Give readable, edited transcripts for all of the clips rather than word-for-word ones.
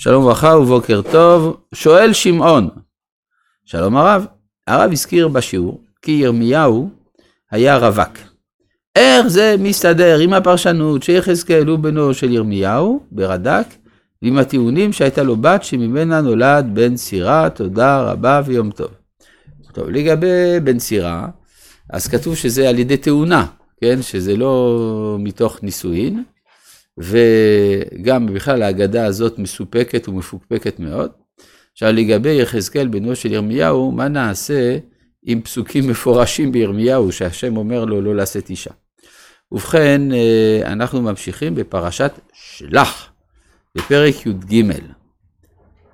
שלום וברכה ובוקר טוב. שואל שמעון, שלום הרב, הרב הזכיר בשיעור כי ירמיהו היה רווק. איך זה מסתדר עם הפרשנות שיחזקאל הוא בנו של ירמיהו ברד"ק, ועם הטיעונים שהייתה לו בת שממנה נולד בן סירה? תודה רבה ויום טוב. טוב, לגבי בן סירה, אז כתוב שזה על ידי תאונה, כן? שזה לא מתוך נישואין, וגם בכלל ההגדה הזאת מסופקת ומפוקפקת מאוד. עכשיו לגבי יחזקאל בנו של ירמיהו, מה נעשה עם פסוקים מפורשים בירמיהו שהשם אומר לו לא לשאת אישה? ובכן, אנחנו ממשיכים בפרשת שלח, בפרק י"ג,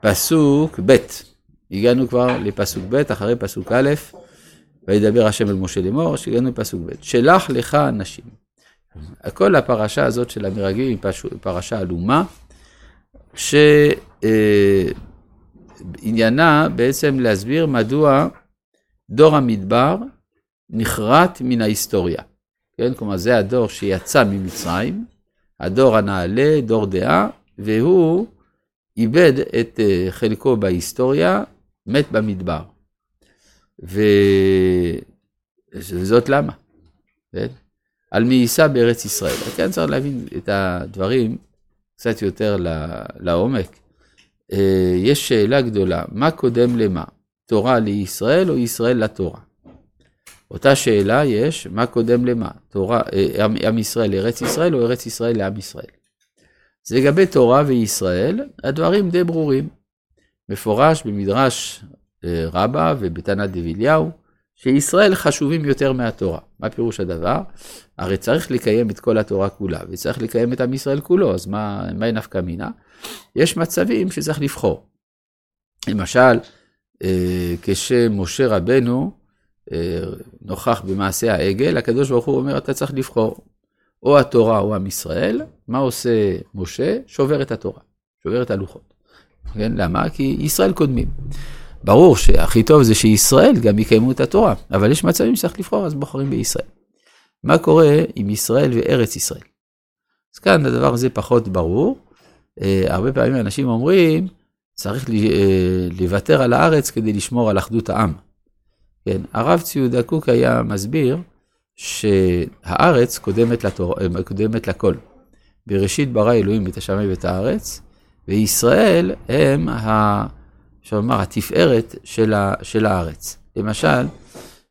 פסוק ב'. הגענו כבר לפסוק ב', אחרי פסוק א', וידבר השם אל משה לאמור, שהגענו לפסוק ב'. שלח לך נשים. כל הפרשה הזאת של המרגלים היא פרשה אלומה, שעניינה בעצם להסביר מדוע דור המדבר נחרט מן ההיסטוריה. כן? כלומר, זה הדור שיצא ממצרים, הדור הנעלה, דור דעה, והוא איבד את חלקו בהיסטוריה, מת במדבר. וזאת למה? כן? על מי יישא בארץ ישראל. כן, צריך להבין את הדברים קצת יותר לעומק. יש שאלה גדולה, מה קודם למה? תורה לישראל או ישראל לתורה? אותה שאלה יש, מה קודם למה? תורה, עם ישראל לארץ ישראל או ארץ ישראל לעם ישראל? זה לגבי תורה וישראל, הדברים די ברורים. מפורש במדרש רבה ובתנא דביליהו, שישראל חשובים יותר מהתורה. מה פירוש הדבר? הרי צריך לקיים את כל התורה כולה, וצריך לקיים את עם ישראל כולו, אז מה נפקא מינה? יש מצבים שצריך לבחור. למשל, כשמשה רבנו נוכח במעשה העגל, הקדוש ברוך הוא אומר, אתה צריך לבחור, או התורה או עם ישראל. מה עושה משה? שובר את התורה, שובר את הלוחות. כן? למה? כי ישראל קודמים. ברור שהכי טוב זה שישראל גם יקיימו את התורה, אבל יש מצבים שצריך לבחור, אז בוחרים בישראל. מה קורה עם ישראל וארץ ישראל? אז כאן הדבר הזה פחות ברור. הרבה פעמים אנשים אומרים, צריך לוותר על הארץ כדי לשמור על אחדות העם. כן, הרב ציודה קוק היה מסביר שהארץ קודמת לכל. בראשית ברא אלוהים את השמיים ואת הארץ, וישראל הם התפארת של הארץ. למשל,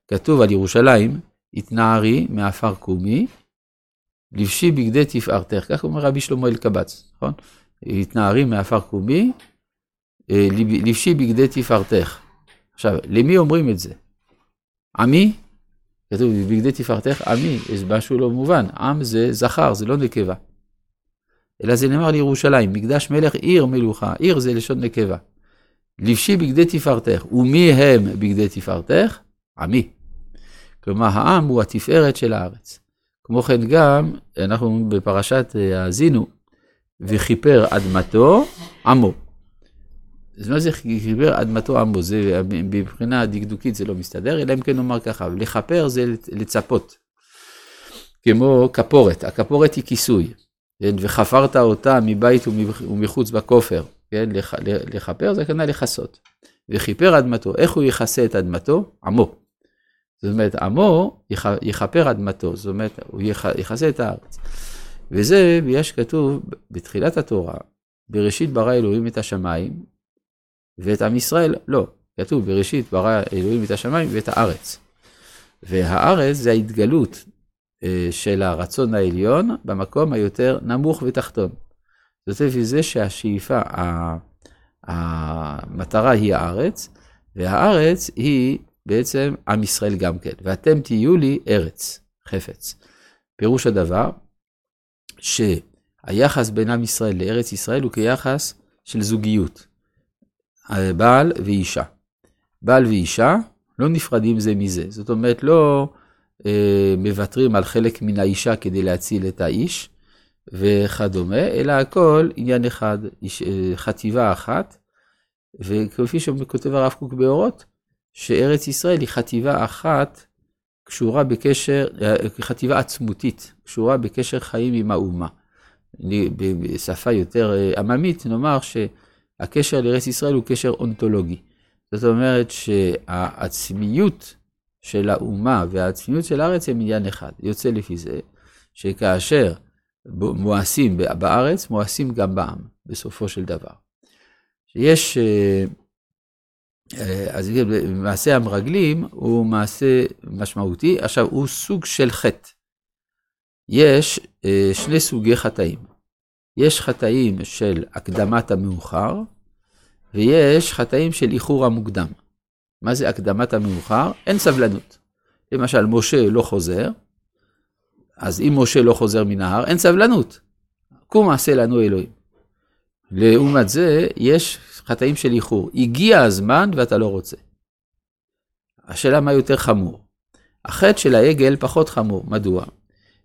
כתוב על ירושלים, התנערי מעפר קומי, לבשי בגדי תפארתך. כך אומר רבי שלמה אלקבץ, נכון? התנערי מעפר קומי, לבשי בגדי תפארתך. עכשיו, למי אומרים את זה? עמי? כתוב, בגדי תפארתך, עמי. אז משהו לא מובן. עם זה זכר, זה לא נקבה. אלא זה נאמר לירושלים, מקדש מלך עיר מלוכה. עיר זה לשון נקבה. לבשי בגדי תפארתך, ומי הם בגדי תפארתך? עמי. כלומר, העם הוא התפארת של הארץ. כמו כן גם, אנחנו בפרשת האזינו, וכיפר אדמתו עמו. אז מה זה כיפר אדמתו עמו? זה, מבחינה דקדוקית זה לא מסתדר, אלא אם כן נאמר ככה, לכפר זה לצפות. כמו כפורת, הכפורת היא כיסוי, וחפרת אותה מבית ומחוץ בכופר. כן, לחפר, זה כנראה לחסות. וכיפר אדמתו, איך הוא יחסה את אדמתו? עמו. זאת אומרת, עמו יחפר אדמתו, זאת אומרת, הוא יחסה את הארץ. וזה, יש כתוב בתחילת התורה, בראשית ברא אלוהים את השמיים, ואת עם ישראל, לא. כתוב, בראשית ברא אלוהים את השמיים ואת הארץ. והארץ זה ההתגלות של הרצון העליון, במקום היותר נמוך ותחתון. זאת אומרת, זה שהשאיפה, המטרה היא הארץ, והארץ היא בעצם עם ישראל גם כן. ואתם תהיו לי ארץ, חפץ. פירוש הדבר, שהיחס בין עם ישראל לארץ ישראל הוא כיחס של זוגיות. בעל ואישה. בעל ואישה לא נפרדים זה מזה. זאת אומרת, לא מוותרים על חלק מן האישה כדי להציל את האיש, וכדומה, אלא הכל עניין אחד, חטיבה אחת, וכפי שכותב הרב קוק באורות, שארץ ישראל היא חטיבה אחת, קשורה בקשר, חטיבה עצמותית, קשורה בקשר חיים עם האומה. בשפה יותר עממית, נאמר הקשר לארץ ישראל הוא קשר אונתולוגי. זאת אומרת שהעצמיות של האומה והעצמיות של הארץ הם עניין אחד. יוצא לפי זה שכאשר מואסים בארץ, מואסים גם בעם, בסופו של דבר. שיש, אז מעשה המרגלים הוא מעשה משמעותי, עכשיו הוא סוג של חטא. יש שני סוגי חטאים. יש חטאים של הקדמת המאוחר, ויש חטאים של איחור המוקדם. מה זה הקדמת המאוחר? אין סבלנות. למשל, משה לא חוזר, אז אם משה לא חוזר מן ההר, אין סבלנות. קום עשה לנו אלוהים. לעומת זה, יש חטאים של איחור. הגיע הזמן ואתה לא רוצה. השאלה מה יותר חמור? החטא של העגל פחות חמור. מדוע?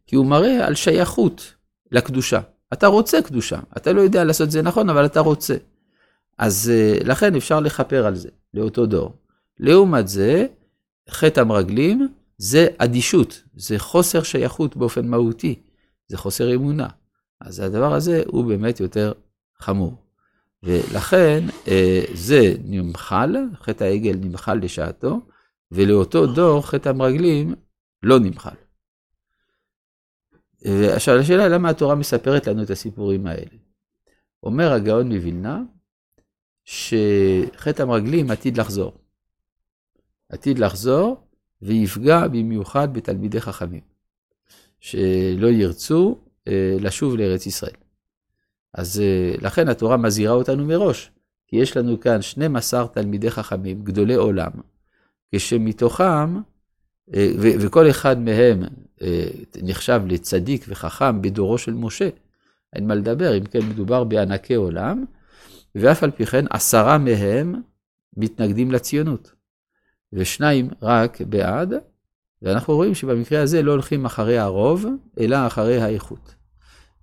כי הוא מראה על שייכות לקדושה. אתה רוצה קדושה. אתה לא יודע לעשות זה נכון, אבל אתה רוצה. אז לכן אפשר לחפר על זה, לאותו דור. לעומת זה, חטא המרגלים זה אדישות, זה חוסר שייכות באופן מהותי, זה חוסר אמונה. אז הדבר הזה הוא באמת יותר חמור. ולכן זה נמחל, חטא העגל נמחל לשעתו, ולאותו דור חטא המרגלים לא נמחל. עכשיו השאלה למה התורה מספרת לנו את הסיפורים האלה. אומר הגאון מבילנה, שחטא המרגלים עתיד לחזור ויפגע במיוחד בתלמידי חכמים שלא ירצו לשוב לארץ ישראל. אז לכן התורה מזהירה אותנו מראש, כי יש לנו כאן 12 תלמידי חכמים גדולי עולם, כשמתוכם וכל אחד מהם נחשב לצדיק וחכם בדורו של משה. אין מה לדבר, אם כן מדובר בענקי עולם, ואף על פי כן 10 מהם מתנגדים לציונות, ו2 רק בעד, ואנחנו רואים שבמקרה הזה לא הולכים אחרי הרוב, אלא אחרי האיכות.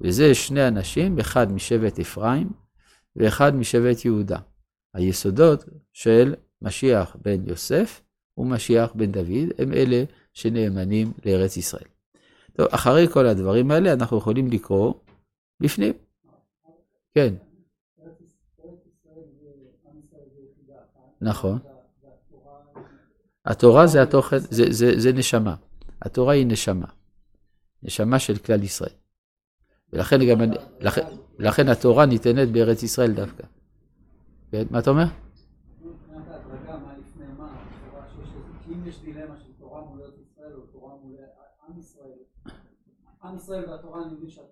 וזה 2 אנשים, אחד משבט אפרים, ואחד משבט יהודה. היסודות של משיח בן יוסף ומשיח בן דוד, הם אלה שנאמנים לארץ ישראל. טוב, אחרי כל הדברים האלה, אנחנו יכולים לקרוא בפנים. כן. נכון. התורה זה התוכן, זה נשמה. התורה היא נשמה. נשמה של כלל ישראל. ולכן גם, לכן התורה ניתנת בארץ ישראל דווקא. כן, מה אתה אומר? מבחינת ההדרגה, מה לפני מה? אם יש דילמה של תורה מול ישראל או תורה מול עם ישראל, עם ישראל והתורה, אני מבין שעם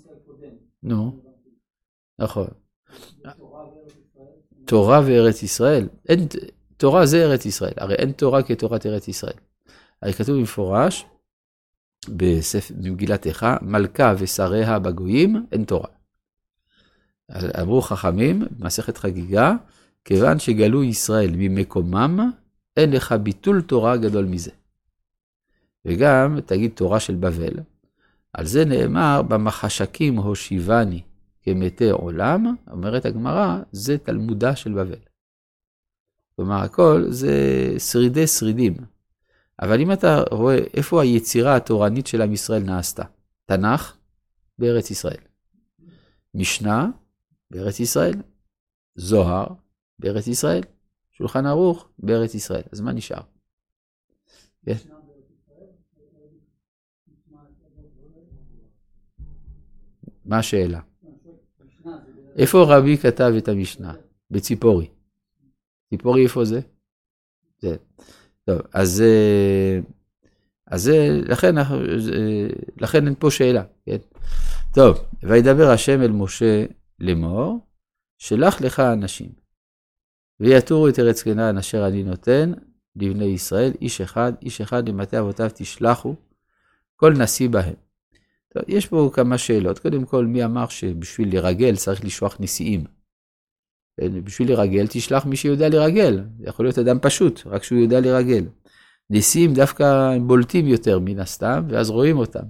ישראל קודם. נו, נכון. תורה וארץ ישראל, אין תורה זה ארץ ישראל, הרי אין תורה כתורת ארץ ישראל. הרי כתוב במפורש, במגילת איכה, מלכה ושריה בגויים, אין תורה. אמרו חכמים, מסכת חגיגה, כיוון שגלו ישראל ממקומם, אין לך ביטול תורה גדול מזה. וגם, תגיד תורה של בבל, על זה נאמר, במחשכים הושיבני כמתי עולם, אומרת הגמרא, זה תלמודה של בבל. כלומר, הכל זה שרידי שרידים. אבל אם אתה רואה איפה היצירה התורנית של עם ישראל נעשתה, תנ"ך בארץ ישראל, משנה בארץ ישראל, זוהר בארץ ישראל, שולחן ערוך בארץ ישראל. אז מה נשאר? מה השאלה? איפה רבי כתב את המשנה? בציפורי. ציפורי איפה זה? זה. טוב, אז לכן אין פה שאלה, כן? טוב, וידבר השם אל משה לאמור, שלח לך אנשים, ויתורו את ארץ כנען אשר אני נותן לבני ישראל, איש אחד למטה אבותיו תשלחו, כל נשיא בהם. טוב, יש פה כמה שאלות. קודם כל, מי אמר שבשביל לרגל צריך לשלוח נשיאים? בשביל לרגל, תשלח מי שיודע לרגל. יכול להיות אדם פשוט, רק שהוא יודע לרגל. נשיאים דווקא בולטים יותר מן הסתם, ואז רואים אותם.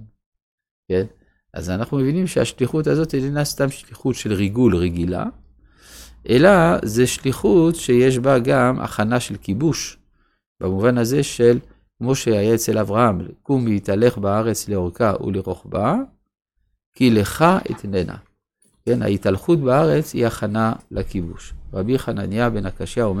כן? אז אנחנו מבינים שהשליחות הזאת אינה סתם שליחות של ריגול רגילה, אלא זה שליחות שיש בה גם הכנה של כיבוש, במובן הזה של, כמו שהיה אצל אברהם, קום והתהלך בארץ לאורכה ולרוחבה, כי לך אתננה. כן, ההתהלכות בארץ היא הכנה לכיבוש. רבי חנניה בן הקשיא אומר,